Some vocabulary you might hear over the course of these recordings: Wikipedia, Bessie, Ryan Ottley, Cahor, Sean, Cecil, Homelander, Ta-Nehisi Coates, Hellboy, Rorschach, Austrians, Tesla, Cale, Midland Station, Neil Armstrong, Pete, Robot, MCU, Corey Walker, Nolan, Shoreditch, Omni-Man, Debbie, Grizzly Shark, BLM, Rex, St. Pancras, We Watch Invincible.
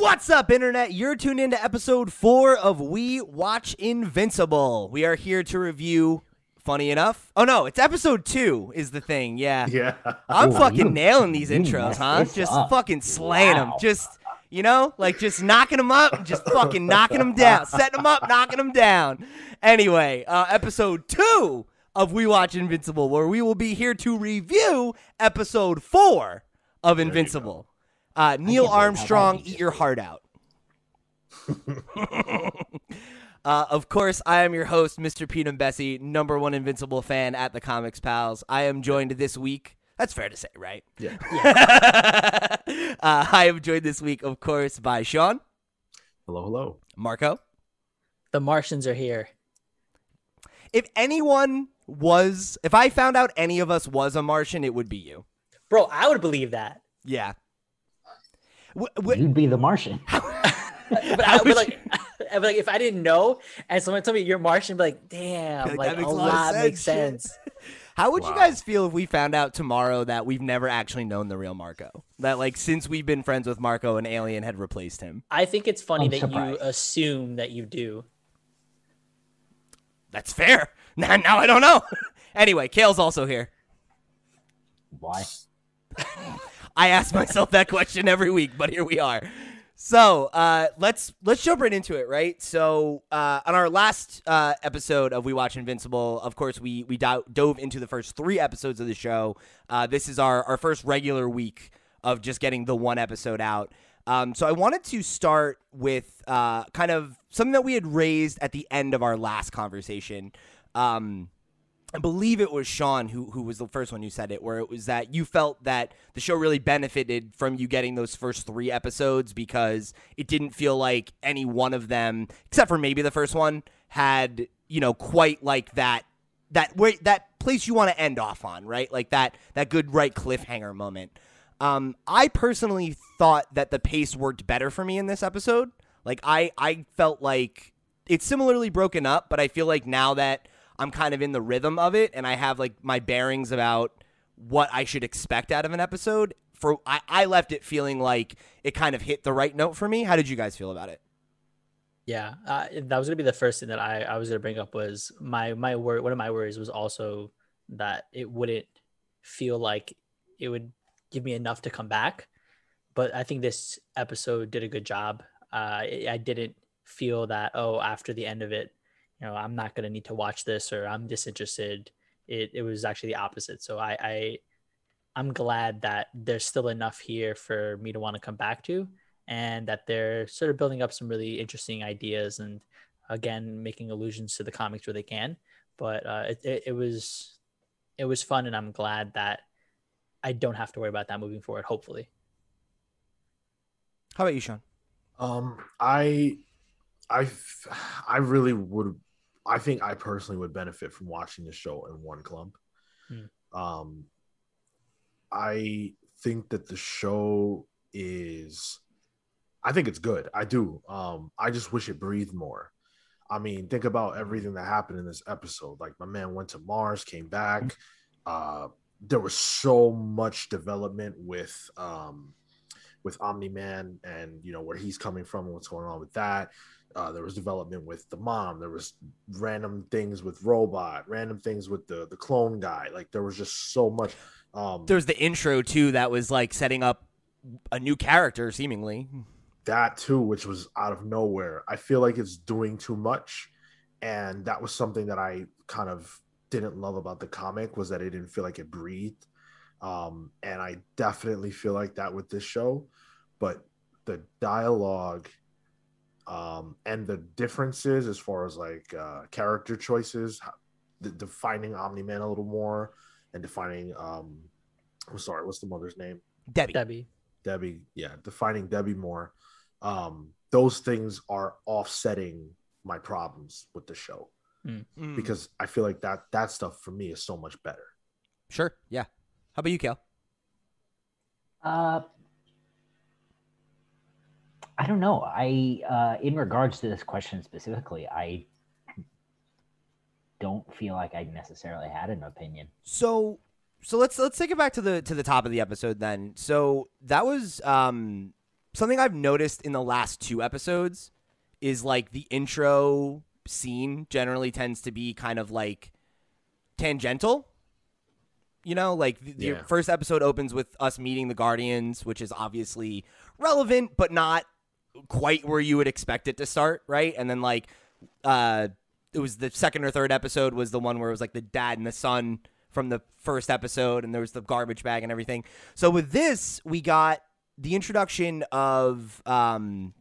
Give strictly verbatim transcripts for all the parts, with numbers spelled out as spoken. What's up, Internet? You're tuned into episode four of We Watch Invincible. We are here to review, funny enough. Oh, no, it's episode two is the thing. Yeah. Yeah. I'm Ooh, fucking you, nailing these intros, huh? Just up. fucking slaying wow. them. Just, you know, like just knocking them up, just fucking knocking them down, setting them up, knocking them down. Anyway, uh, episode two of We Watch Invincible, where we will be here to review episode four of there Invincible. Uh, Neil Armstrong, eat your heart out. uh, of course, I am your host, Mister Pete and Bessie, number one Invincible fan at the Comics Pals. I am joined this week. That's fair to say, right? Yeah. yeah. uh, I am joined this week, of course, by Sean. Hello, hello. Marco. The Martians are here. If anyone was, if I found out any of us was a Martian, it would be you. Bro, I would believe that. Yeah. W- w- You'd be the Martian. How, but I would like, I would like, if I didn't know, and someone told me you're Martian, I'd be like, damn, like, like that makes a lot sense. makes sense. How would wow. you guys feel if we found out tomorrow that we've never actually known the real Marco? That like since we've been friends with Marco, an alien had replaced him. I think it's funny I'm that surprised. you assume that you do. That's fair. Now, now I don't know. Anyway, Cale's also here. Why? I ask myself that question every week, but here we are. So uh, let's let's jump right into it, right? So uh, on our last uh, episode of We Watch Invincible, of course, we we do- dove into the first three episodes of the show. Uh, this is our, our first regular week of just getting the one episode out. Um, so I wanted to start with uh, kind of something that we had raised at the end of our last conversation. Um I believe it was Sean who who was the first one who said it, where it was that you felt that the show really benefited from you getting those first three episodes because it didn't feel like any one of them, except for maybe the first one, had, you know, quite like that that where that place you want to end off on, right? Like that that good right cliffhanger moment. Um, I personally thought that the pace worked better for me in this episode. Like I I felt like it's similarly broken up, but I feel like now that I'm kind of in the rhythm of it, and I have like my bearings about what I should expect out of an episode. For I, I left it feeling like it kind of hit the right note for me. How did you guys feel about it? Yeah, uh, that was gonna be the first thing that I, I was gonna bring up was my my wor- one of my worries was also that it wouldn't feel like it would give me enough to come back. But I think this episode did a good job. Uh, it, I didn't feel that oh after the end of it, you know, I'm not going to need to watch this or I'm disinterested. It it was actually the opposite. So I, I, I'm glad that there's still enough here for me to want to come back to and that they're sort of building up some really interesting ideas and, again, making allusions to the comics where they can. But uh, it, it, it was it was fun, and I'm glad that I don't have to worry about that moving forward, hopefully. How about you, Sean? Um, I, I, I really would... I think I personally would benefit from watching the show in one clump. Hmm. Um, I think that the show is, I think it's good. I do. Um, I just wish it breathed more. I mean, think about everything that happened in this episode. Like my man went to Mars, came back. Uh, there was so much development with, um, with Omni-Man and, you know, where he's coming from and what's going on with that. Uh, there was development with the mom. There was random things with Robot, random things with the, the clone guy. Like there was just so much. Um, there was the intro too that was like setting up a new character seemingly. That too, which was out of nowhere. I feel like it's doing too much. And that was something that I kind of didn't love about the comic was that it didn't feel like it breathed. Um, and I definitely feel like that with this show. But the dialogue... Um, and the differences as far as like uh, character choices, how, the, defining Omni-Man a little more and defining, um, I'm sorry, what's the mother's name? Debbie. Debbie. Debbie, yeah, defining Debbie more. Um, those things are offsetting my problems with the show mm. because I feel like that, that stuff for me is so much better. Sure, yeah. How about you, Cal? Uh. I don't know. I, uh, in regards to this question specifically, I don't feel like I necessarily had an opinion. So, so let's let's take it back to the to the top of the episode then. So that was um, something I've noticed in the last two episodes is, like, the intro scene generally tends to be kind of, like, tangential. You know, like, the, yeah. the first episode opens with us meeting the Guardians, which is obviously relevant, but not quite where you would expect it to start, right? And then, like, uh, it was the second or third episode was the one where it was, like, the dad and the son from the first episode, and there was the garbage bag and everything. So with this, we got the introduction of um,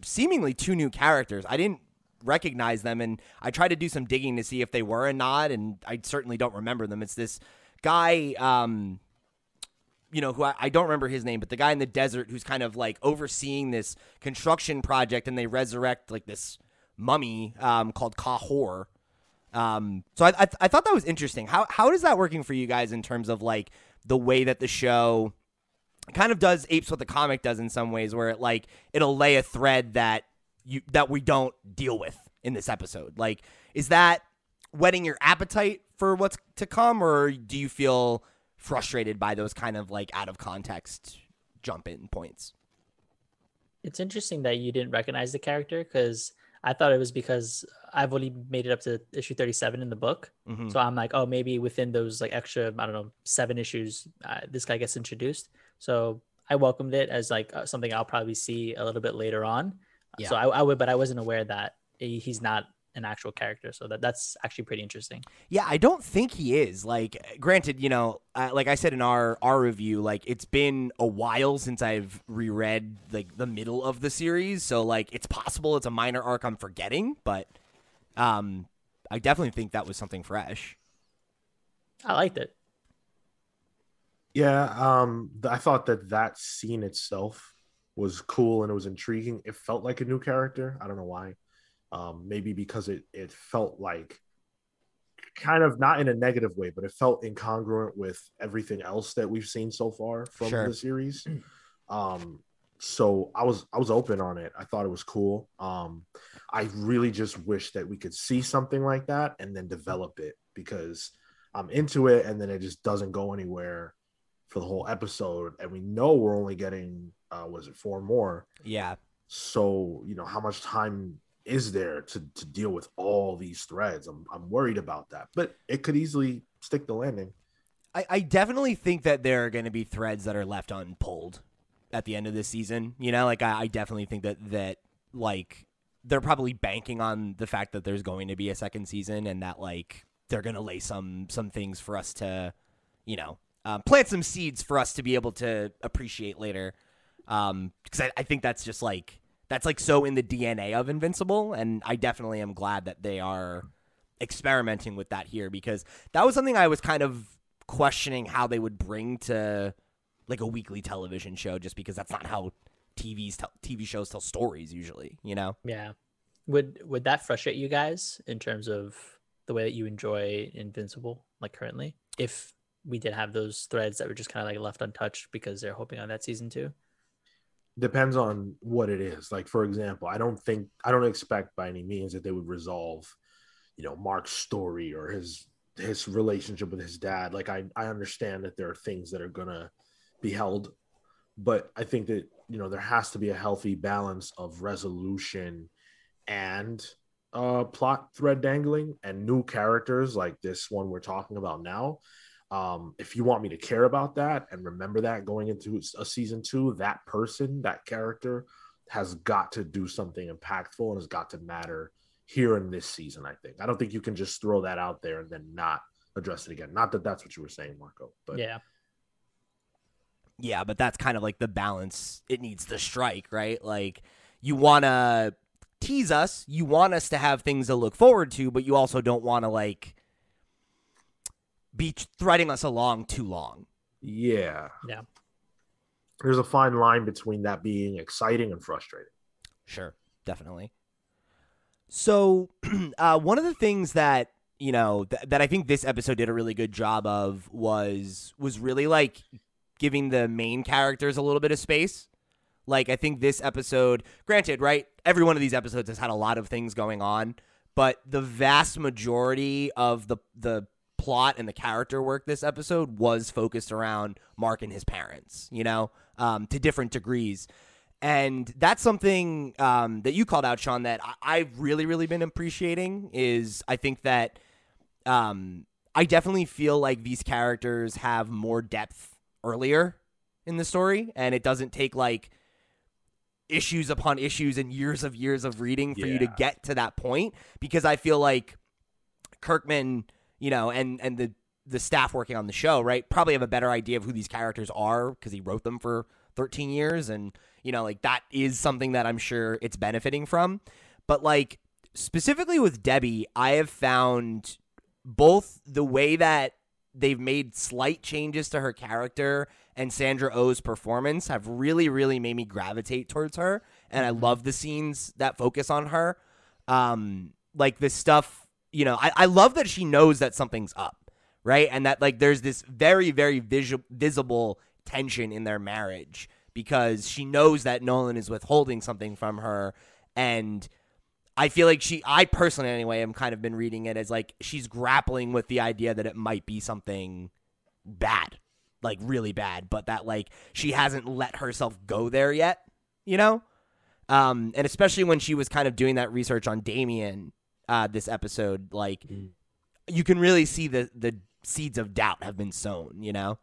seemingly two new characters. I didn't recognize them, and I tried to do some digging to see if they were or not, and I certainly don't remember them. It's this guy, um, you know, who I, I don't remember his name, but the guy in the desert who's kind of, like, overseeing this construction project, and they resurrect, like, this mummy um, called Cahor. Um, so I, I, th- I thought that was interesting. How, how is that working for you guys in terms of, like, the way that the show kind of does apes what the comic does in some ways, where it, like, it'll lay a thread that you, that we don't deal with in this episode. Like, is that whetting your appetite for what's to come, or do you feel frustrated by those kind of, like, out of context jump in points? It's interesting that you didn't recognize the character, because I thought it was because I've only made it up to issue thirty-seven in the book. Mm-hmm. So I'm like, oh, maybe within those, like, extra, I don't know, seven issues, uh, this guy gets introduced. So I welcomed it as, like, uh, something I'll probably see a little bit later on. Yeah. So I, I would, but I wasn't aware that he, he's not an actual character. So that, that's actually pretty interesting. Yeah, I don't think he is. Like, granted, you know, uh, like I said in our, our review, like, it's been a while since I've reread, like, the middle of the series. So, like, it's possible it's a minor arc I'm forgetting, but um, I definitely think that was something fresh. I liked it. Yeah, um, I thought that that scene itself was cool and it was intriguing. It felt like a new character. I don't know why. Um, maybe because it it felt like, kind of not in a negative way, but it felt incongruent with everything else that we've seen so far from sure. the series. Um, so I was I was open on it. I thought it was cool. Um, I really just wish that we could see something like that and then develop it, because I'm into it and then it just doesn't go anywhere for the whole episode. And we know we're only getting, uh, was it four more? Yeah. So, you know, how much time is there to, to deal with all these threads? I'm I'm worried about that, but it could easily stick the landing. I, I definitely think that there are going to be threads that are left unpulled at the end of this season. You know, like I, I definitely think that, that like they're probably banking on the fact that there's going to be a second season and that like they're going to lay some, some things for us to, you know, Uh, plant some seeds for us to be able to appreciate later, um, because I, I think that's just like that's like so in the D N A of Invincible, and I definitely am glad that they are experimenting with that here, because that was something I was kind of questioning how they would bring to like a weekly television show, just because that's not how T Vs t- T V shows tell stories usually, you know? Yeah. Would would that frustrate you guys in terms of the way that you enjoy Invincible, like currently, if we did have those threads that were just kind of like left untouched because they're hoping on that season two? Depends on what it is. Like, for example, I don't think, I don't expect by any means that they would resolve, you know, Mark's story or his, his relationship with his dad. Like I, I understand that there are things that are going to be held, but I think that, you know, there has to be a healthy balance of resolution and uh plot thread dangling and new characters like this one we're talking about now. Um, if you want me to care about that and remember that going into a season two, that person, that character has got to do something impactful and has got to matter here in this season, I think. I don't think you can just throw that out there and then not address it again. Not that that's what you were saying, Marco. But yeah. Yeah, but that's kind of like the balance it needs to strike, right? Like you want to tease us, you want us to have things to look forward to, but you also don't want to like be threading us along too long. Yeah. Yeah. There's a fine line between that being exciting and frustrating. Sure. Definitely. So uh, one of the things that, you know, th- that I think this episode did a really good job of was, was really like giving the main characters a little bit of space. Like I think this episode, granted, right, every one of these episodes has had a lot of things going on, but the vast majority of the, the, plot and the character work this episode was focused around Mark and his parents, you know, um, to different degrees. And that's something um, that you called out, Sean, that I- I've really, really been appreciating is I think that um, I definitely feel like these characters have more depth earlier in the story, and it doesn't take like issues upon issues and years of years of reading for yeah. you to get to that point, because I feel like Kirkman, you know, and, and the, the staff working on the show, right, probably have a better idea of who these characters are because he wrote them for thirteen years, and, you know, like that is something that I'm sure it's benefiting from. But like specifically with Debbie, I have found both the way that they've made slight changes to her character and Sandra Oh's performance have really, really made me gravitate towards her. And I love the scenes that focus on her. Um, like this stuff, you know, I, I love that she knows that something's up, right? And that like there's this very, very visual, visible tension in their marriage because she knows that Nolan is withholding something from her. And I feel like she, I personally anyway, am kind of been reading it as like she's grappling with the idea that it might be something bad, like really bad, but that like she hasn't let herself go there yet, you know? Um, and especially when she was kind of doing that research on Damien uh, this episode, like mm. you can really see the, the seeds of doubt have been sown, you know?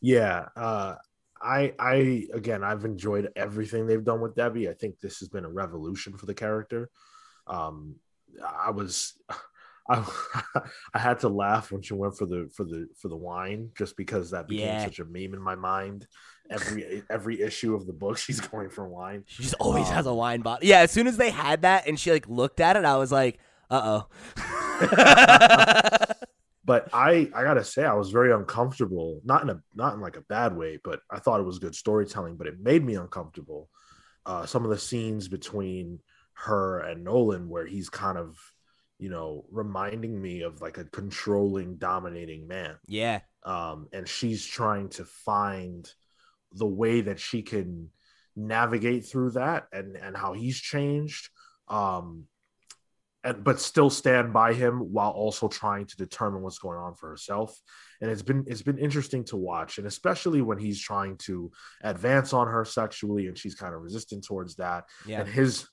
Yeah. Uh, I, I, again, I've enjoyed everything they've done with Debbie. I think this has been a revolution for the character. Um, I was, I, I had to laugh when she went for the, for the, for the wine, just because that became yeah. such a meme in my mind. Every, every issue of the book, she's going for wine. She just always um, has a wine bottle. Yeah. As soon as they had that and she like looked at it, I was like, uh-oh. But I, I gotta say, I was very uncomfortable. Not in a, not in like a bad way, but I thought it was good storytelling. But it made me uncomfortable. Uh, some of the scenes between her and Nolan, where he's kind of, you know, reminding me of like a controlling, dominating man. Yeah. Um, and she's trying to find the way that she can navigate through that, and and how he's changed. Um. And, but still stand by him while also trying to determine what's going on for herself. And it's been it's been interesting to watch, and especially when he's trying to advance on her sexually and she's kind of resistant towards that. Yeah. And his,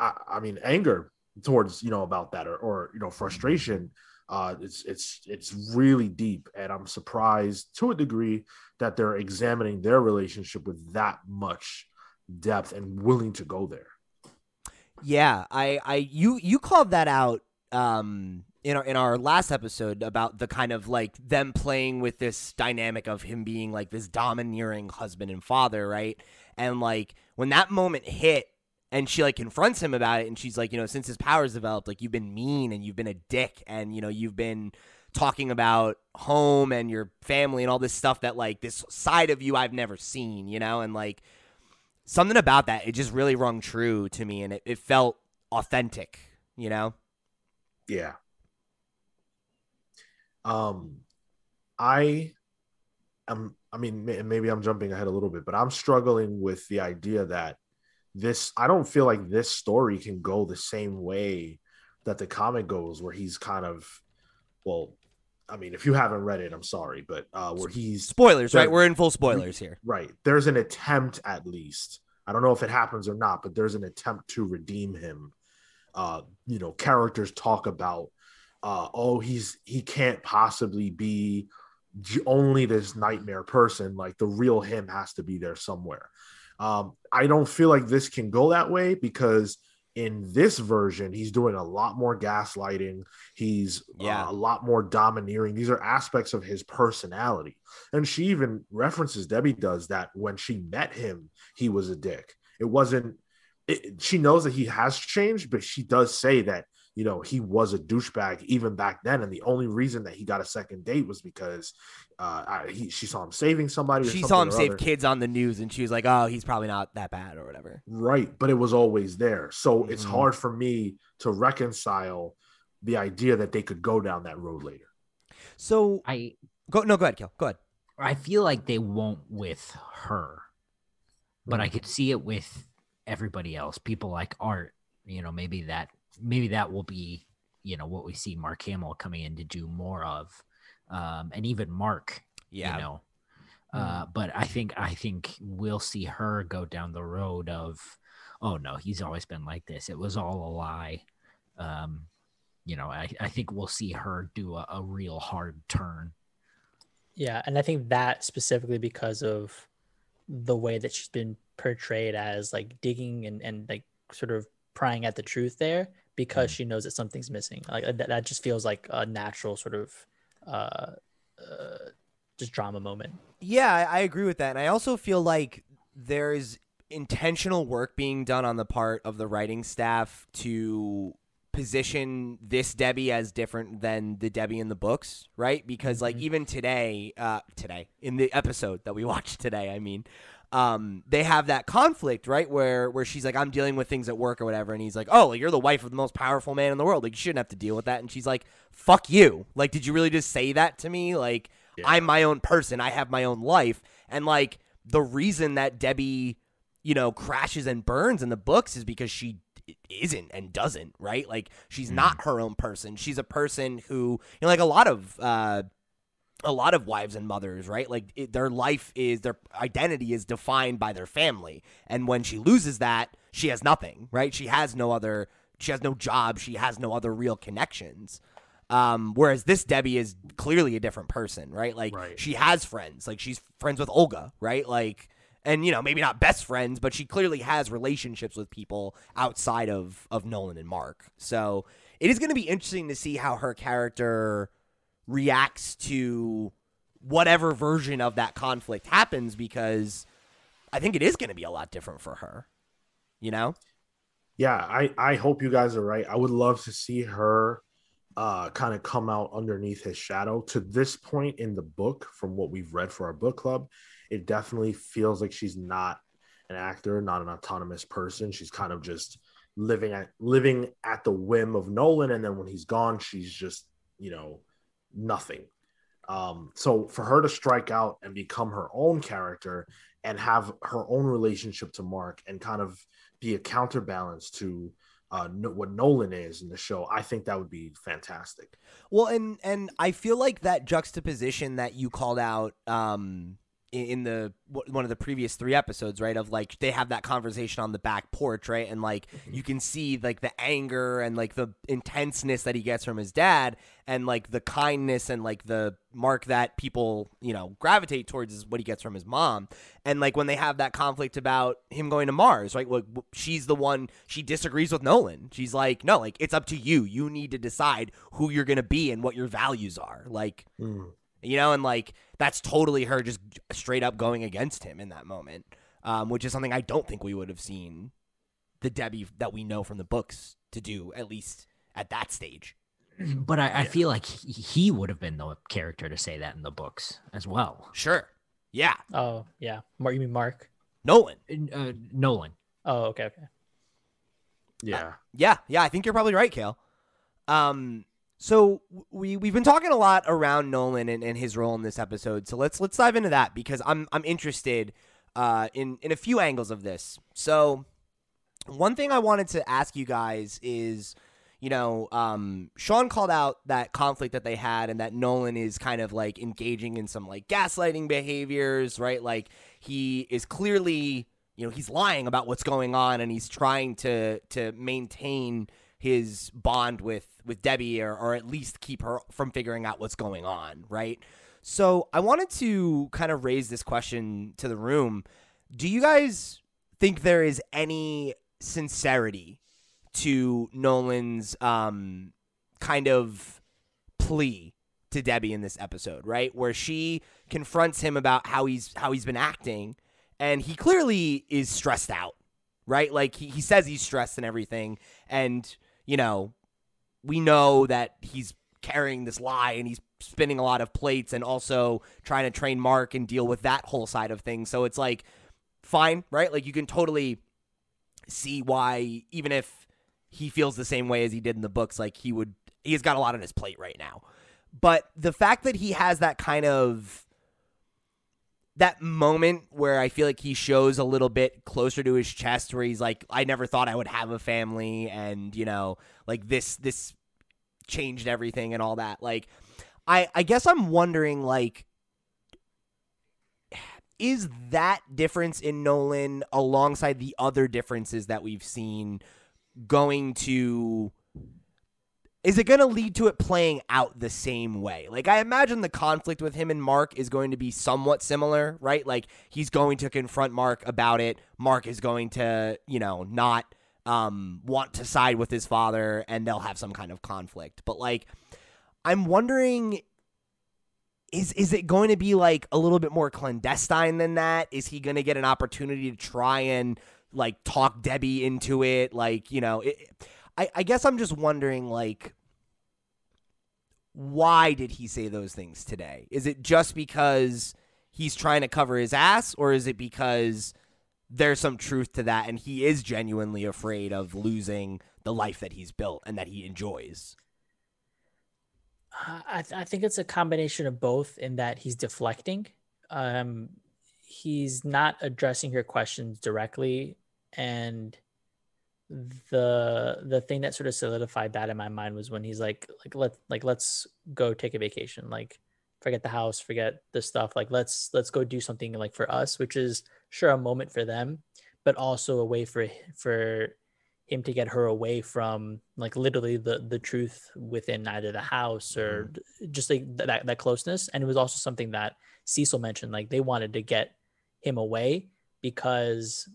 I, I mean, anger towards, you know, about that, or, or you know, frustration. Uh, it's it's it's really deep, and I'm surprised to a degree that they're examining their relationship with that much depth and willing to go there. Yeah, I, I, you, you called that out um, in our in our last episode about the kind of like them playing with this dynamic of him being like this domineering husband and father, right? And like when that moment hit, and she like confronts him about it, and she's like, you know, since his powers developed, like you've been mean and you've been a dick, and you know you've been talking about home and your family and all this stuff that like this side of you I've never seen, you know, and like. Something about that, it just really rung true to me, and it, it felt authentic, you know? Yeah. Um, I am, I mean, maybe I'm jumping ahead a little bit, but I'm struggling with the idea that this, I don't feel like this story can go the same way that the comic goes, where he's kind of, well, I mean, if you haven't read it, I'm sorry, but uh, where he's spoilers, right? We're in full spoilers here, right? There's an attempt, at least. I don't know if it happens or not, but there's an attempt to redeem him. Uh, you know, characters talk about, uh, oh, he's he can't possibly be only this nightmare person. Like the real him has to be there somewhere. Um, I don't feel like this can go that way, because in this version, he's doing a lot more gaslighting. He's yeah. uh, a lot more domineering. These are aspects of his personality. And she even references, Debbie does, that when she met him, he was a dick. It wasn't, it, she knows that he has changed, but she does say that, you know, he was a douchebag even back then. And the only reason that he got a second date was because uh, I, he, she saw him saving somebody. She saw him save kids on the news, and she was like, oh, he's probably not that bad or whatever. Right. But it was always there. So mm-hmm. it's hard for me to reconcile the idea that they could go down that road later. So I go, no, go ahead, Kel. Go ahead. I feel like they won't with her, but mm-hmm. I could see it with everybody else. People like Art, you know, maybe that, Maybe that will be, you know, what we see Mark Hamill coming in to do more of, um, and even Mark, yeah. you know, Uh, but I think I think we'll see her go down the road of, oh no, he's always been like this. It was all a lie. Um, you know, I, I think we'll see her do a, a real hard turn. Yeah, and I think that specifically because of the way that she's been portrayed as like digging and, and like sort of prying at the truth there, because she knows that something's missing. Like that, that just feels like a natural sort of uh, uh, just drama moment. Yeah, I agree with that. And I also feel like there is intentional work being done on the part of the writing staff to position this Debbie as different than the Debbie in the books, right? Because like mm-hmm. even today, uh, today in the episode that we watched today, I mean, um, they have that conflict, right? Where, where she's like, I'm dealing with things at work or whatever. And he's like, oh, you're the wife of the most powerful man in the world. Like you shouldn't have to deal with that. And she's like, fuck you. Like, did you really just say that to me? Like yeah. I'm my own person. I have my own life. And like the reason that Debbie, you know, crashes and burns in the books is because she isn't and doesn't, right? Like she's mm. not her own person. She's a person who, you know, like a lot of, uh, a lot of wives and mothers, right? Like it, their life is, their identity is defined by their family. And when she loses that, she has nothing, right? She has no other, she has no job. She has no other real connections. Um, whereas this Debbie is clearly a different person, right? Like right. she has friends, like she's friends with Olga, right? Like, and, you know, maybe not best friends, but she clearly has relationships with people outside of, of Nolan and Mark. So it is going to be interesting to see how her character reacts to whatever version of that conflict happens, because I think it is going to be a lot different for her, you know? Yeah, I, I hope you guys are right. I would love to see her uh, kind of come out underneath his shadow. To this point in the book, from what we've read for our book club, it definitely feels like she's not an actor, not an autonomous person. She's kind of just living at living at the whim of Nolan. And then when he's gone, she's just, you know, nothing. Um, so for her to strike out and become her own character and have her own relationship to Mark and kind of be a counterbalance to uh, no, what Nolan is in the show, I think that would be fantastic. Well, and, and I feel like that juxtaposition that you called out, um, in the one of the previous three episodes, right, of like they have that conversation on the back porch, right, and like you can see like the anger and like the intenseness that he gets from his dad, and like the kindness and like the Mark that people, you know, gravitate towards is what he gets from his mom. And like when they have that conflict about him going to Mars, right, well, she's the one, she disagrees with Nolan. She's like, no, like it's up to you, you need to decide who you're gonna be and what your values are, like mm. you know, and like that's totally her just straight up going against him in that moment, um, which is something I don't think we would have seen the Debbie that we know from the books to do, at least at that stage. But I, yeah. I feel like he would have been the character to say that in the books as well. Sure. Yeah. Oh, yeah. Mark, you mean Mark? Nolan. Uh, Nolan. Oh, okay. Okay. Yeah. Uh, yeah. Yeah. I think you're probably right, Cale. Um, So we we've been talking a lot around Nolan and, and his role in this episode. So let's let's dive into that, because I'm I'm interested uh, in in a few angles of this. So one thing I wanted to ask you guys is, you know, um, Sean called out that conflict that they had and that Nolan is kind of like engaging in some like gaslighting behaviors, right? Like he is clearly, you know, he's lying about what's going on, and he's trying to to maintain his bond with, with Debbie, or, or at least keep her from figuring out what's going on, right? So I wanted to kind of raise this question to the room. Do you guys think there is any sincerity to Nolan's um, kind of plea to Debbie in this episode, right? Where she confronts him about how he's how he's been acting, and he clearly is stressed out, right? Like he, he says he's stressed and everything, and you know, we know that he's carrying this lie and he's spinning a lot of plates and also trying to train Mark and deal with that whole side of things. So it's like, fine, right? Like you can totally see why, even if he feels the same way as he did in the books, like he would, he's got a lot on his plate right now. But the fact that he has that kind of, that moment where I feel like he shows a little bit closer to his chest, where he's like, I never thought I would have a family, and, you know, like this, this changed everything and all that. Like, I, I guess I'm wondering, like, is that difference in Nolan alongside the other differences that we've seen going to... Is it going to lead to it playing out the same way? Like, I imagine the conflict with him and Mark is going to be somewhat similar, right? Like, he's going to confront Mark about it. Mark is going to, you know, not um, want to side with his father, and they'll have some kind of conflict. But, like, I'm wondering... Is is it going to be, like, a little bit more clandestine than that? Is he going to get an opportunity to try and, like, talk Debbie into it? Like, you know, it, I, I guess I'm just wondering, like, why did he say those things today? Is it just because he's trying to cover his ass, or is it because there's some truth to that and he is genuinely afraid of losing the life that he's built and that he enjoys? I, th- I think it's a combination of both, in that he's deflecting. Um, he's not addressing your questions directly. And the the thing that sort of solidified that in my mind was when he's like, like, let, like let's go take a vacation. Like, forget the house, forget this stuff. Like, let's let's go do something, like, for us, which is sure a moment for them, but also a way for for him to get her away from, like, literally the the truth within either the house or mm. just like that that closeness. And it was also something that Cecil mentioned, like, they wanted to get him away because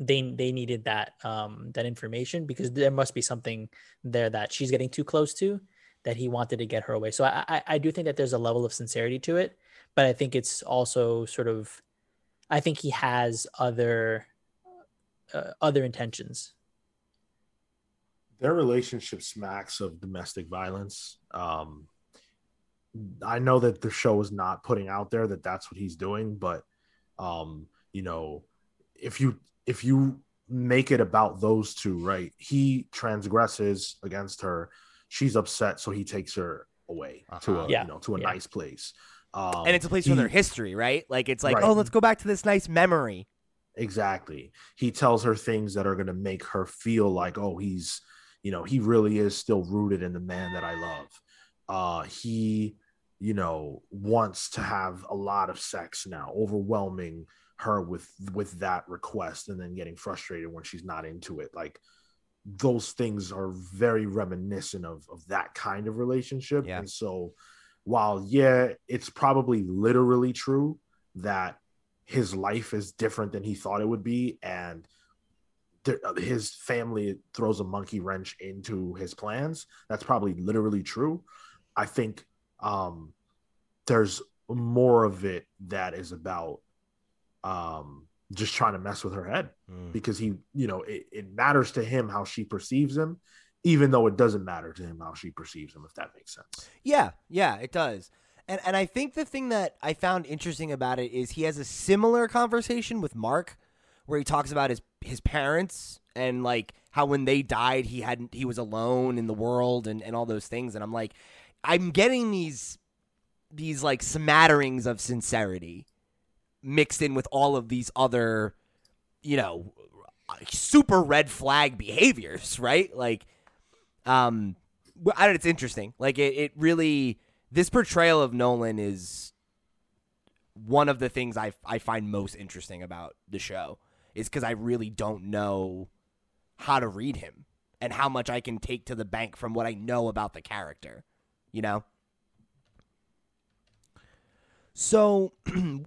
they they needed that um that information, because there must be something there that she's getting too close to that he wanted to get her away. So I I, I do think that there's a level of sincerity to it, but I think it's also sort of, I think he has other uh, other intentions. Their relationship smacks of domestic violence. Um, I know that the show is not putting out there that that's what he's doing, but um, you know, if you if you make it about those two, right? He transgresses against her. She's upset, so he takes her away uh-huh. to a yeah. you know to a yeah. nice place, um, and it's a place he, from their history, right? Like, it's like, right. oh, let's go back to this nice memory. Exactly. He tells her things that are going to make her feel like, oh, he's. You know, he really is still rooted in the man that I love. Uh, he, you know, wants to have a lot of sex now, overwhelming her with with that request, and then getting frustrated when she's not into it. Like, those things are very reminiscent of, of that kind of relationship. Yeah. And so while, yeah, it's probably literally true that his life is different than he thought it would be, and his family throws a monkey wrench into his plans, that's probably literally true. I think um, there's more of it that is about um, just trying to mess with her head mm. because he, you know, it, it matters to him how she perceives him, even though it doesn't matter to him how she perceives him, if that makes sense. Yeah, yeah, it does. And and I think the thing that I found interesting about it is he has a similar conversation with Mark, where he talks about his, his parents and, like, how when they died, he hadn't, he was alone in the world and, and all those things. And I'm like, I'm getting these, these like smatterings of sincerity mixed in with all of these other, you know, super red flag behaviors, right? Like, um, I don't, it's interesting. Like, it, it really, this portrayal of Nolan is one of the things I, I find most interesting about the show. Is because I really don't know how to read him and how much I can take to the bank from what I know about the character, you know? So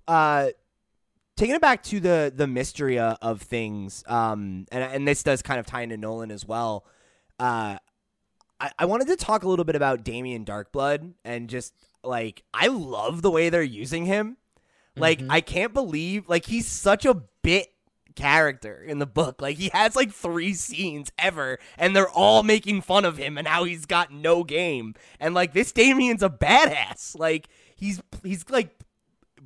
uh, taking it back to the the mystery of things, um, and, and this does kind of tie into Nolan as well, uh, I, I wanted to talk a little bit about Damien Darkblood, and just, like, I love the way they're using him. Like, mm-hmm. I can't believe, like, he's such a bit character in the book. Like, he has like three scenes ever, and they're all making fun of him and how he's got no game. And, like, this Damien's a badass. Like, he's he's like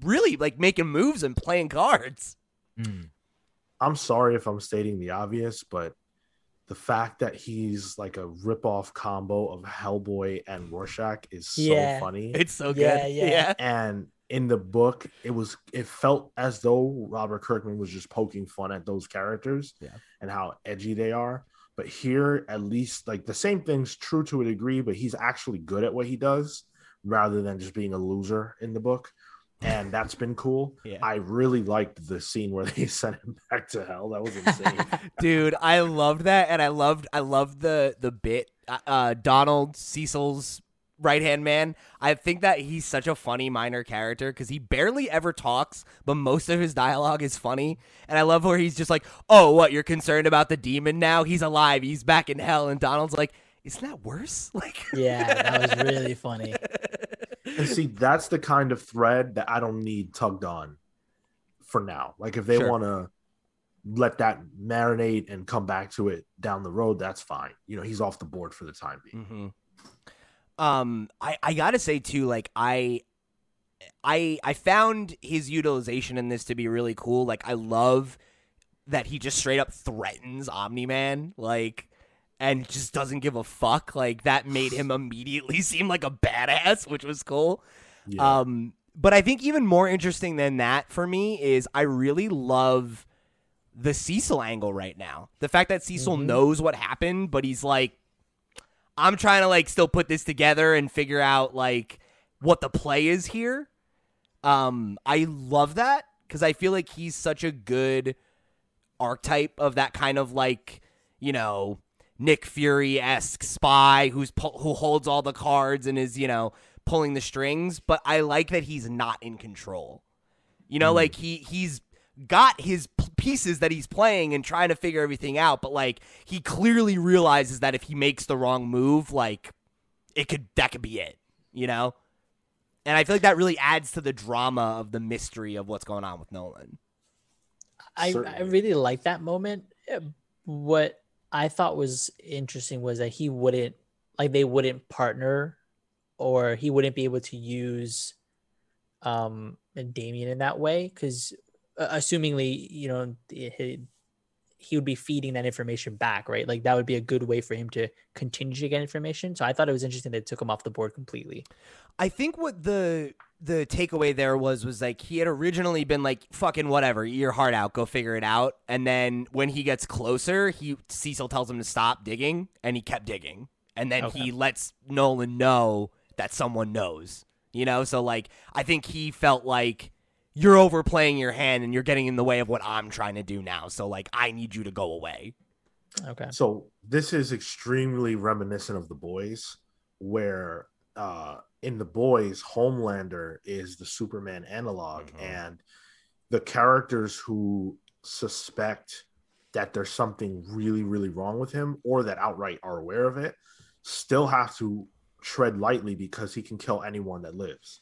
really like making moves and playing cards. Mm. I'm sorry if I'm stating the obvious, but the fact that he's like a ripoff combo of Hellboy and Rorschach is so yeah. funny. It's so good. Yeah, yeah. yeah. And in the book, it was it felt as though Robert Kirkman was just poking fun at those characters yeah. and how edgy they are. But here, at least, like, the same thing's true to a degree, but he's actually good at what he does rather than just being a loser in the book. and that's been cool. Yeah. I really liked the scene where they sent him back to hell. That was insane. Dude, I loved that, and I loved I loved the the bit. Uh, Donald, Cecil's right-hand man, I think that he's such a funny minor character because he barely ever talks, but most of his dialogue is funny. And I love where he's just like, oh, what, you're concerned about the demon now? He's alive. He's back in hell. And Donald's like, isn't that worse? Like, yeah, that was really funny. And see, that's the kind of thread that I don't need tugged on for now. Like, if they sure. want to let that marinate and come back to it down the road, that's fine. You know, he's off the board for the time being. Mm-hmm. Um, I, I gotta say too, like I, I, I found his utilization in this to be really cool. Like, I love that he just straight up threatens Omni-Man, like, and just doesn't give a fuck. Like, that made him immediately seem like a badass, which was cool. Yeah. Um, but I think even more interesting than that for me is I really love the Cecil angle right now. The fact that Cecil mm-hmm. knows what happened, but he's like, I'm trying to, like, still put this together and figure out, like, what the play is here. Um, I love that because I feel like he's such a good archetype of that kind of, like, you know, Nick Fury-esque spy who's pu- who holds all the cards and is, you know, pulling the strings. But I like that he's not in control. You know, mm. like, he he's got his p- pieces that he's playing and trying to figure everything out, but like, he clearly realizes that if he makes the wrong move, like, it could that could be it, you know? And I feel like that really adds to the drama of the mystery of what's going on with Nolan. I, I really like that moment. What I thought was interesting was that he wouldn't, like, they wouldn't partner, or he wouldn't be able to use um Damien in that way, because assumingly, you know, he, he would be feeding that information back, right? Like, that would be a good way for him to continue to get information. So I thought it was interesting they took him off the board completely. I think what the the takeaway there was was like, he had originally been like, fucking whatever, eat your heart out, go figure it out. And then when he gets closer, he Cecil tells him to stop digging, and he kept digging. And then okay. he lets Nolan know that someone knows, you know? So, like, I think he felt like, you're overplaying your hand and you're getting in the way of what I'm trying to do now. So, like, I need you to go away. Okay. So this is extremely reminiscent of The Boys, where uh, in The Boys, Homelander is the Superman analog, mm-hmm. and the characters who suspect that there's something really, really wrong with him, or that outright are aware of it, still have to tread lightly because he can kill anyone that lives.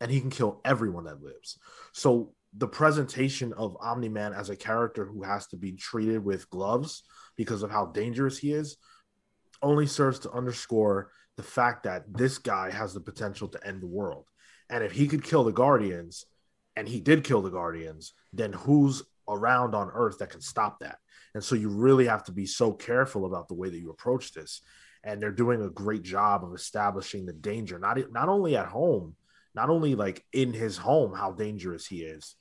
And he can kill everyone that lives. So the presentation of Omni-Man as a character who has to be treated with gloves because of how dangerous he is only serves to underscore the fact that this guy has the potential to end the world. And if he could kill the Guardians, and he did kill the Guardians, then who's around on Earth that can stop that? And so you really have to be so careful about the way that you approach this. And they're doing a great job of establishing the danger, not, not only at home, not only like in his home, how dangerous he is,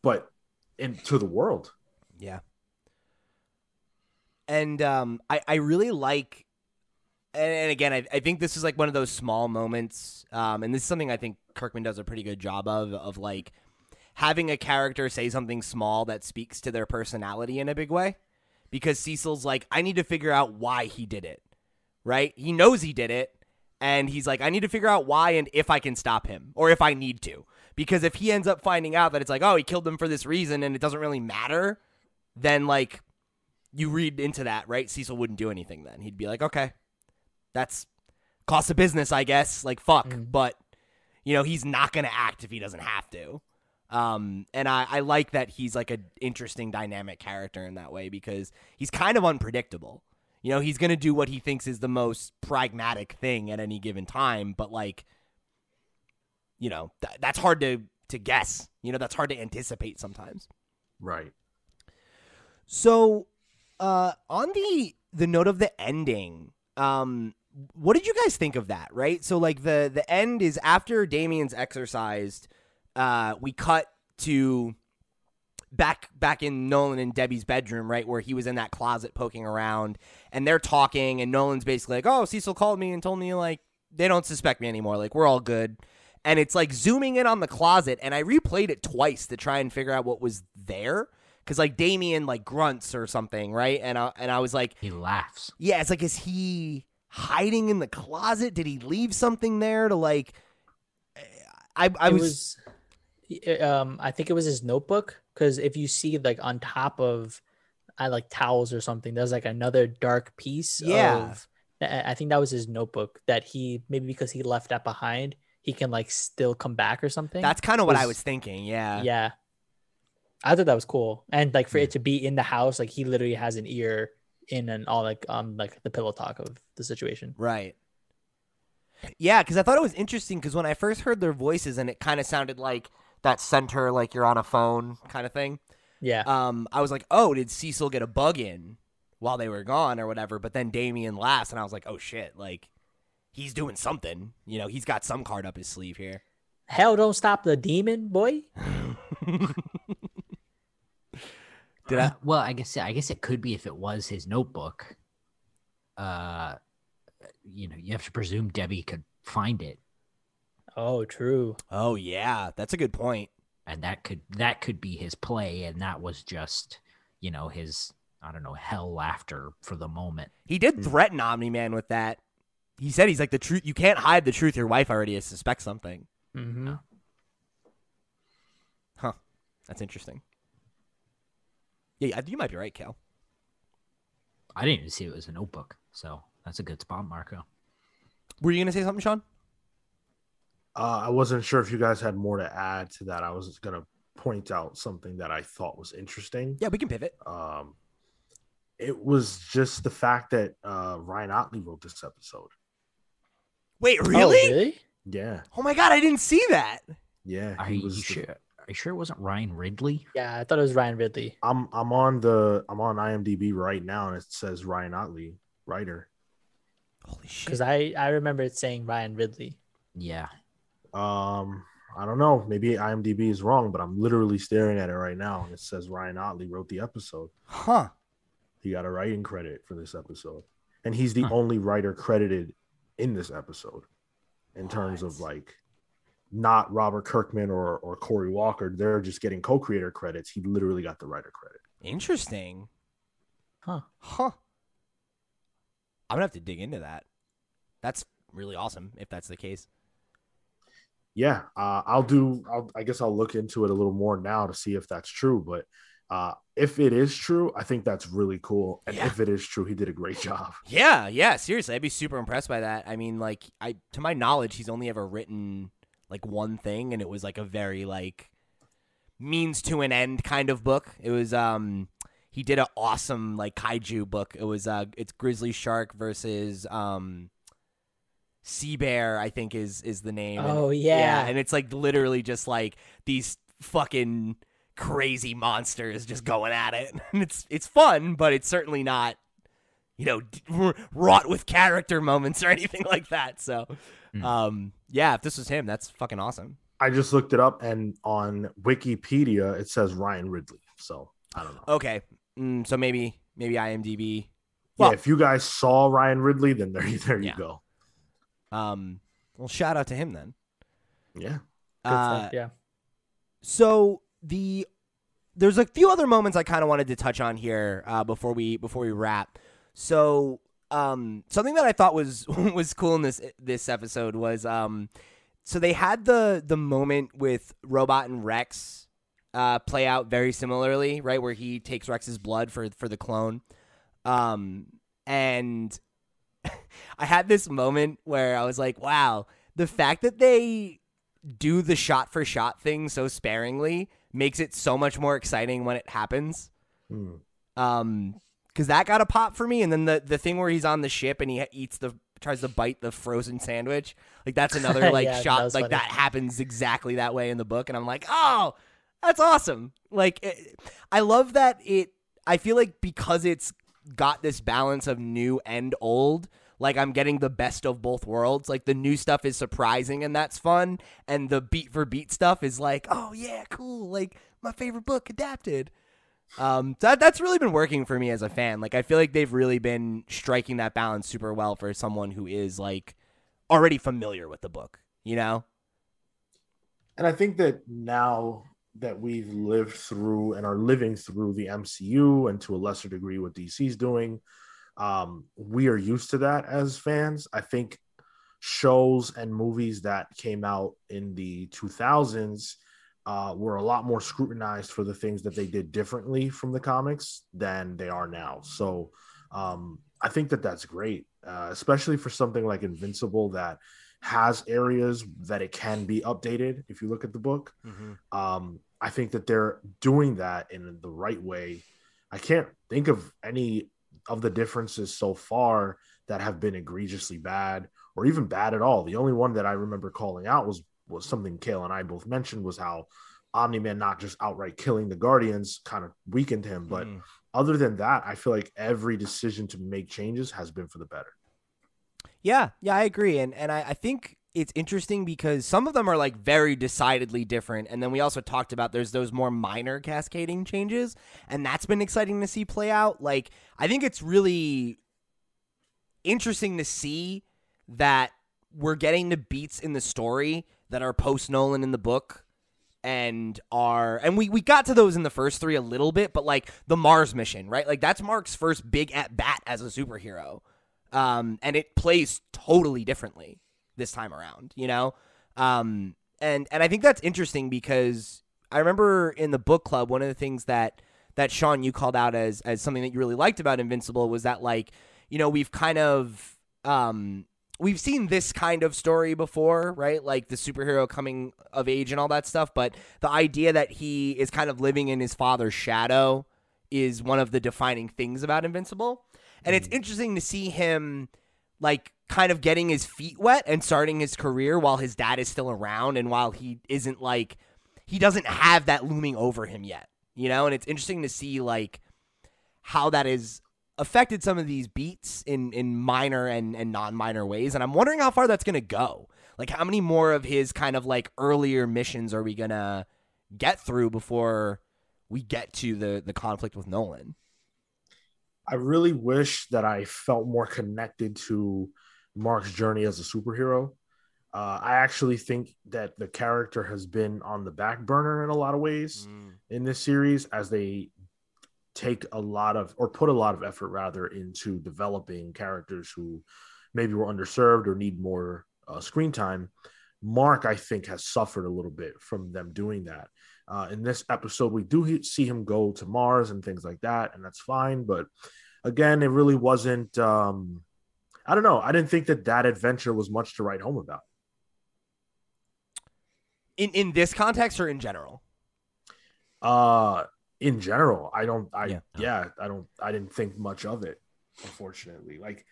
but into the world. Yeah. And um, I, I really like, and, and again, I, I think this is like one of those small moments. Um, and this is something I think Kirkman does a pretty good job of, of like having a character say something small that speaks to their personality in a big way, because Cecil's like, I need to figure out why he did it. Right. He knows he did it. And he's like, I need to figure out why and if I can stop him, or if I need to. Because if he ends up finding out that it's like, oh, he killed them for this reason and it doesn't really matter, then, like, you read into that, right? Cecil wouldn't do anything then. He'd be like, okay, that's cost of business, I guess. Like, fuck. Mm-hmm. But, you know, he's not going to act if he doesn't have to. Um, and I, I like that he's, like, an interesting dynamic character in that way, because he's kind of unpredictable. You know, he's going to do what he thinks is the most pragmatic thing at any given time. But, like, you know, th- that's hard to, to guess. You know, that's hard to anticipate sometimes. Right. So uh, on the the note of the ending, um, what did you guys think of that? Right. So, like, the, the end is after Damien's exercised, uh, we cut to back back in Nolan and Debbie's bedroom, right, where he was in that closet poking around, and they're talking, and Nolan's basically like, oh, Cecil called me and told me, like, they don't suspect me anymore, like, we're all good. and it's like zooming in on the closet, and I replayed it twice to try and figure out what was there. Because, like, Damien, like, grunts or something, right? And I, and I was like... He laughs. Yeah, it's like, is he hiding in the closet? Did he leave something there to, like... I, I was... was... Um, I think it was his notebook. Because if you see, like, on top of, I like, towels or something, there's, like, another dark piece yeah. of... I think that was his notebook that he... Maybe because he left that behind, he can, like, still come back or something. That's kind of what I was thinking, yeah. Yeah. I thought that was cool, and like for it to be in the house, like he literally has an ear in and all, like um, like the pillow talk of the situation, right? Yeah, because I thought it was interesting because when I first heard their voices, and it kind of sounded like that center, like you're on a phone kind of thing. Yeah. Um, I was like, oh, did Cecil get a bug in while they were gone or whatever? But then Damien laughs, and I was like, oh shit, like he's doing something. You know, he's got some card up his sleeve here. Hell, don't stop the demon, boy. Did I? Well, I guess I guess it could be if it was his notebook. Uh, you know, you have to presume Debbie could find it. Oh, true. Oh, yeah, that's a good point. And that could that could be his play, and that was just, you know, his I don't know hell laughter for the moment. He did threaten Omni-Man with that. He said he's like the truth. You can't hide the truth. Your wife already suspects something. Mm-hmm. Oh. Huh. That's interesting. Yeah, you might be right, Cal. I didn't even see it was a notebook, so that's a good spot, Marco. Were you going to say something, Sean? Uh, I wasn't sure if you guys had more to add to that. I was going to point out something that I thought was interesting. Yeah, we can pivot. Um, it was just the fact that uh, Ryan Ottley wrote this episode. Wait, really? Oh, really? Yeah. Oh, my God, I didn't see that. Yeah. Are you sure? Are you sure it wasn't Ryan Ridley? Yeah, I thought it was Ryan Ridley. I'm I'm on the I'm on IMDb right now, and it says Ryan Ottley, writer. Holy shit! Because I, I remember it saying Ryan Ridley. Yeah. Um, I don't know. Maybe IMDb is wrong, but I'm literally staring at it right now, and it says Ryan Ottley wrote the episode. Huh. He got a writing credit for this episode, and he's the huh. only writer credited in this episode, in what? terms of like. Not Robert Kirkman or or Corey Walker. They're just getting co-creator credits. He literally got the writer credit. Interesting. Huh. Huh. I'm going to have to dig into that. That's really awesome if that's the case. Yeah. Uh, I'll do. I'll, I guess I'll look into it a little more now to see if that's true. But uh, if it is true, I think that's really cool. And yeah. if it is true, he did a great job. Yeah. Yeah. Seriously. I'd be super impressed by that. I mean, like, I to my knowledge, he's only ever written... like one thing, and it was like a very like means to an end kind of book. It was um he did an awesome like kaiju book. It was uh it's Grizzly Shark versus um Sea Bear, I think is is the name. Oh and, yeah. yeah, and it's like literally just like these fucking crazy monsters just going at it. And it's it's fun, but it's certainly not you know wrought with character moments or anything like that. So mm. um. Yeah, if this was him, that's fucking awesome. I just looked it up, and on Wikipedia, it says Ryan Ridley. So I don't know. Okay, mm, so maybe maybe IMDb. Well, yeah, if you guys saw Ryan Ridley, then there, there yeah. you go. Um, well, shout out to him then. Yeah. Uh, yeah. So the there's a few other moments I kind of wanted to touch on here uh, before we before we wrap. So. Um, something that I thought was was cool in this this episode was um, so they had the the moment with Robot and Rex uh, play out very similarly, right, where he takes Rex's blood for for the clone, um, and I had this moment where I was like, wow, the fact that they do the shot for shot thing so sparingly makes it so much more exciting when it happens. Mm. Um. Because that got a pop for me, and then the, the thing where he's on the ship and he eats the tries to bite the frozen sandwich, like that's another like yeah, shot that like funny. That happens exactly that way in the book, and I'm like, oh, that's awesome! Like, it, I love that it. I feel like because it's got this balance of new and old, like I'm getting the best of both worlds. Like the new stuff is surprising and that's fun, and the beat for beat stuff is like, oh yeah, cool! Like my favorite book adapted. Um, that that's really been working for me as a fan. Like, I feel like they've really been striking that balance super well for someone who is like already familiar with the book, you know? And I think that now that we've lived through and are living through the M C U, and to a lesser degree what D C's doing, um, we are used to that as fans. I think shows and movies that came out in the two thousands uh, were a lot more scrutinized for the things that they did differently from the comics than they are now. So um, I think that that's great, uh, especially for something like Invincible that has areas that it can be updated if you look at the book. Mm-hmm. um I think that they're doing that in the right way. I can't think of any of the differences so far that have been egregiously bad or even bad at all. The only one that I remember calling out was was something Cale and I both mentioned, was how Omni-Man not just outright killing the Guardians kind of weakened him. But mm. other than that, I feel like every decision to make changes has been for the better. Yeah, yeah, I agree. And and I, I think it's interesting because some of them are like very decidedly different. And then we also talked about there's those more minor cascading changes, and that's been exciting to see play out. Like, I think it's really interesting to see that we're getting the beats in the story that are post-Nolan in the book. And are and we we got to those in the first three a little bit, but like the Mars mission, right? Like that's Mark's first big at-bat as a superhero. Um, and it plays totally differently this time around, you know? Um, and, and I think that's interesting because I remember in the book club, one of the things that, that Sean, you called out as, as something that you really liked about Invincible was that, like, you know, we've kind of, um, we've seen this kind of story before, right? Like the superhero coming of age and all that stuff. But the idea that he is kind of living in his father's shadow is one of the defining things about Invincible. And it's interesting to see him, like, kind of getting his feet wet and starting his career while his dad is still around and while he isn't, like, he doesn't have that looming over him yet, you know? And it's interesting to see, like, how that has affected some of these beats in, in minor and, and non-minor ways. And I'm wondering how far that's going to go. Like, how many more of his kind of, like, earlier missions are we going to get through before we get to the, the conflict with Nolan? I really wish that I felt more connected to Mark's journey as a superhero. Uh, I actually think that the character has been on the back burner in a lot of ways mm. in this series, as they take a lot of, or put a lot of effort rather, into developing characters who maybe were underserved or need more uh, screen time. Mark, I think, has suffered a little bit from them doing that. Uh, in this episode, we do he- see him go to Mars and things like that, and that's fine. But again, it really wasn't, um, I don't know. I didn't think that that adventure was much to write home about. In in this context or in general? Uh, in general, I don't, I, yeah. yeah, I don't, I didn't think much of it, unfortunately. Like,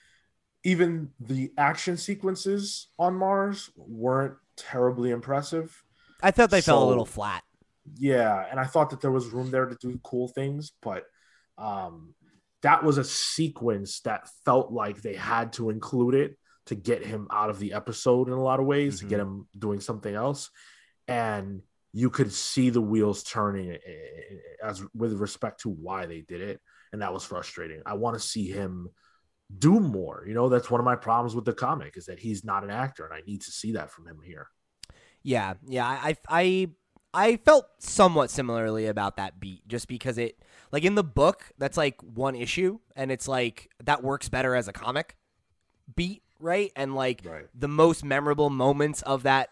even the action sequences on Mars weren't terribly impressive. I thought they so, fell a little flat. Yeah, and I thought that there was room there to do cool things, but um, that was a sequence that felt like they had to include it to get him out of the episode in a lot of ways, mm-hmm. to get him doing something else. And you could see the wheels turning as with respect to why they did it, and that was frustrating. I want to see him do more. You know, that's one of my problems with the comic, is that he's not an actor, and I need to see that from him here. Yeah, yeah, I... I... I felt somewhat similarly about that beat, just because it, like, in the book, that's like one issue, and it's like that works better as a comic beat, right? And like right. the most memorable moments of that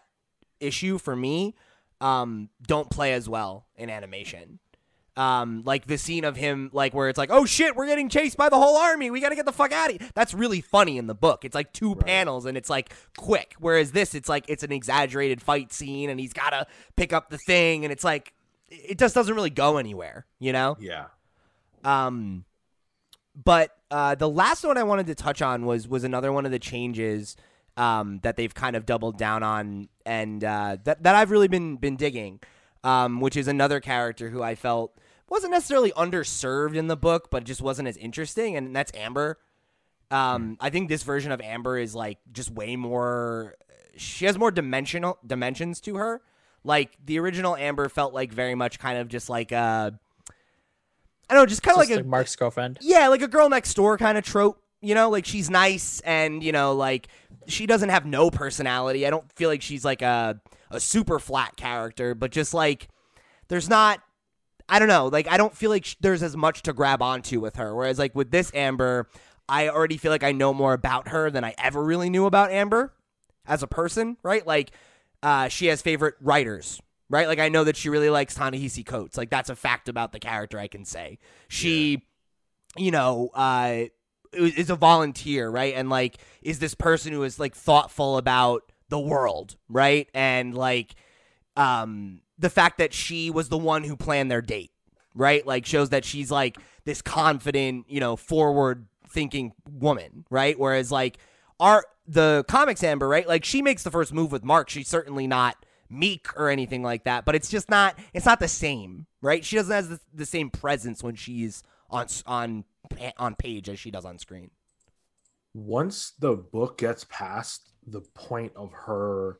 issue for me um, don't play as well in animation. Um, like the scene of him, like where it's like, oh shit, we're getting chased by the whole army, we gotta get the fuck out of here. That's really funny in the book. It's like two right. panels and it's like quick. Whereas this, it's like it's an exaggerated fight scene and he's gotta pick up the thing, and it's like it just doesn't really go anywhere, you know? Yeah. Um, but uh, the last one I wanted to touch on was was another one of the changes um that they've kind of doubled down on, and uh, that that I've really been been digging, um, which is another character who I felt wasn't necessarily underserved in the book, but just wasn't as interesting, and that's Amber. Um, I think this version of Amber is, like, just way more... She has more dimensional dimensions to her. Like, the original Amber felt like very much kind of just like a... I don't know, just kind of like, like a... Mark's girlfriend. Yeah, like a girl next door kind of trope, you know? Like, she's nice, and, you know, like, she doesn't have no personality. I don't feel like she's like a... a super flat character, but just like there's not, I don't know, like I don't feel like sh- there's as much to grab onto with her. Whereas like with this Amber, I already feel like I know more about her than I ever really knew about Amber as a person, right? Like uh, she has favorite writers, right? Like I know that she really likes Ta-Nehisi Coates. Like that's a fact about the character I can say. She, yeah. you know, uh, is a volunteer, right? And like is this person who is like thoughtful about the world, right? And like um, the fact that she was the one who planned their date, right? Like shows that she's like this confident, you know, forward thinking woman, right? Whereas like our the comics Amber, right? Like she makes the first move with Mark. She's certainly not meek or anything like that, but it's just not it's not the same, right? She doesn't have the, the same presence when she's on on on page as she does on screen. Once the book gets past the point of her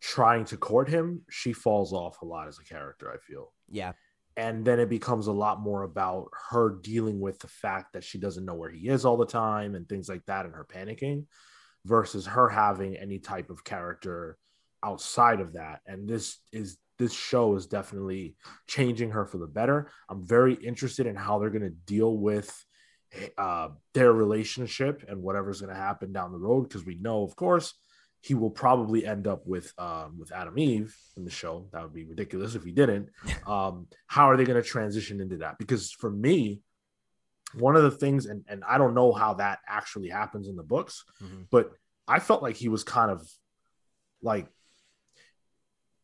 trying to court him, she falls off a lot as a character, I feel. Yeah. And then it becomes a lot more about her dealing with the fact that she doesn't know where he is all the time and things like that, and her panicking versus her having any type of character outside of that. And this is this show is definitely changing her for the better. I'm very interested in how they're going to deal with uh, their relationship and whatever's going to happen down the road, because we know, of course, he will probably end up with um, with Atom Eve in the show. That would be ridiculous if he didn't. Um, how are they going to transition into that? Because for me, one of the things, and, and I don't know how that actually happens in the books, mm-hmm. but I felt like he was kind of like,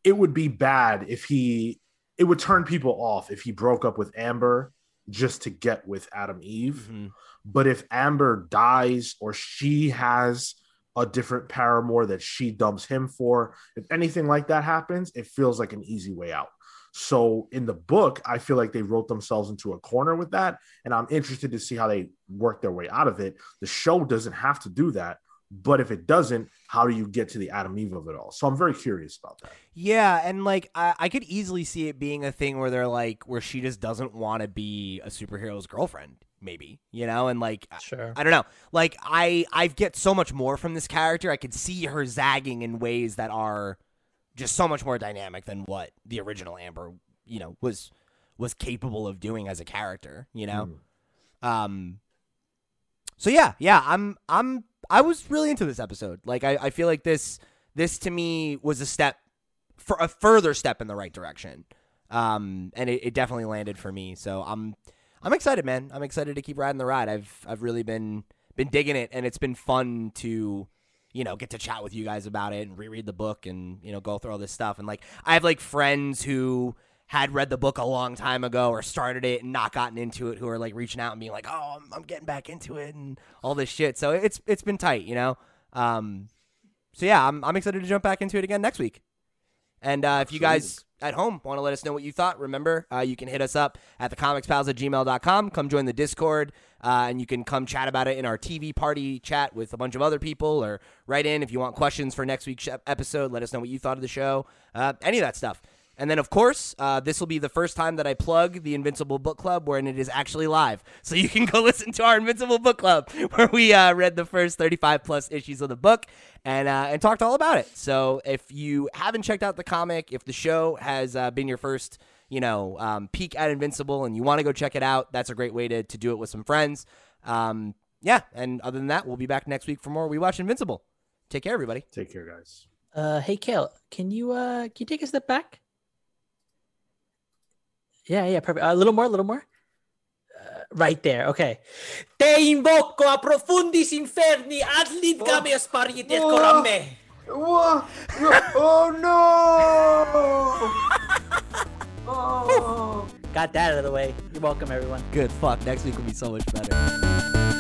it would be bad if he, it would turn people off if he broke up with Amber just to get with Atom Eve. Mm-hmm. But if Amber dies or she has a different paramour that she dumps him for, if anything like that happens, it feels like an easy way out. So in the book, I feel like they wrote themselves into a corner with that, and I'm interested to see how they work their way out of it. The show doesn't have to do that, but if it doesn't, how do you get to the Atom Eve of it all? So I'm very curious about that. Yeah, and like I, I could easily see it being a thing where they're like, where she just doesn't want to be a superhero's girlfriend. Maybe, you know, and like, sure. I, I don't know. Like I, I get so much more from this character. I could see her zagging in ways that are just so much more dynamic than what the original Amber, you know, was, was capable of doing as a character, you know? Mm. Um, so yeah, yeah, I'm, I'm, I was really into this episode. Like, I, I feel like this, this to me was a step for a further step in the right direction. Um, and it, it definitely landed for me. So I'm, I'm excited, man. I'm excited to keep riding the ride. I've I've really been been digging it, and it's been fun to, you know, get to chat with you guys about it and reread the book and, you know, go through all this stuff. And like I have like friends who had read the book a long time ago or started it and not gotten into it, who are like reaching out and being like, "Oh, I'm, I'm getting back into it," and all this shit. So it's it's been tight, you know. Um, so yeah, I'm I'm excited to jump back into it again next week. And uh, if you guys at home want to let us know what you thought, remember, uh, you can hit us up at the comics pals at gmail dot com. Come join the Discord, uh, and you can come chat about it in our T V party chat with a bunch of other people, or write in if you want questions for next week's episode. Let us know what you thought of the show, uh, any of that stuff. And then, of course, uh, this will be the first time that I plug the Invincible Book Club, wherein it is actually live. So you can go listen to our Invincible Book Club, where we uh, read the first thirty-five plus issues of the book and uh, and talked all about it. So if you haven't checked out the comic, if the show has uh, been your first, you know, um, peek at Invincible and you want to go check it out, that's a great way to, to do it with some friends. Um, yeah, and other than that, we'll be back next week for more We Watch Invincible. Take care, everybody. Take care, guys. Uh, hey, Cale, can you uh, can you take a step back? Yeah, yeah, perfect. Uh, a little more, a little more. Uh, right there, okay. Te invoco a profundis inferni ad litgame asparitet corame. Oh, no! Oh. Got that out of the way. You're welcome, everyone. Good, fuck. Next week will be so much better.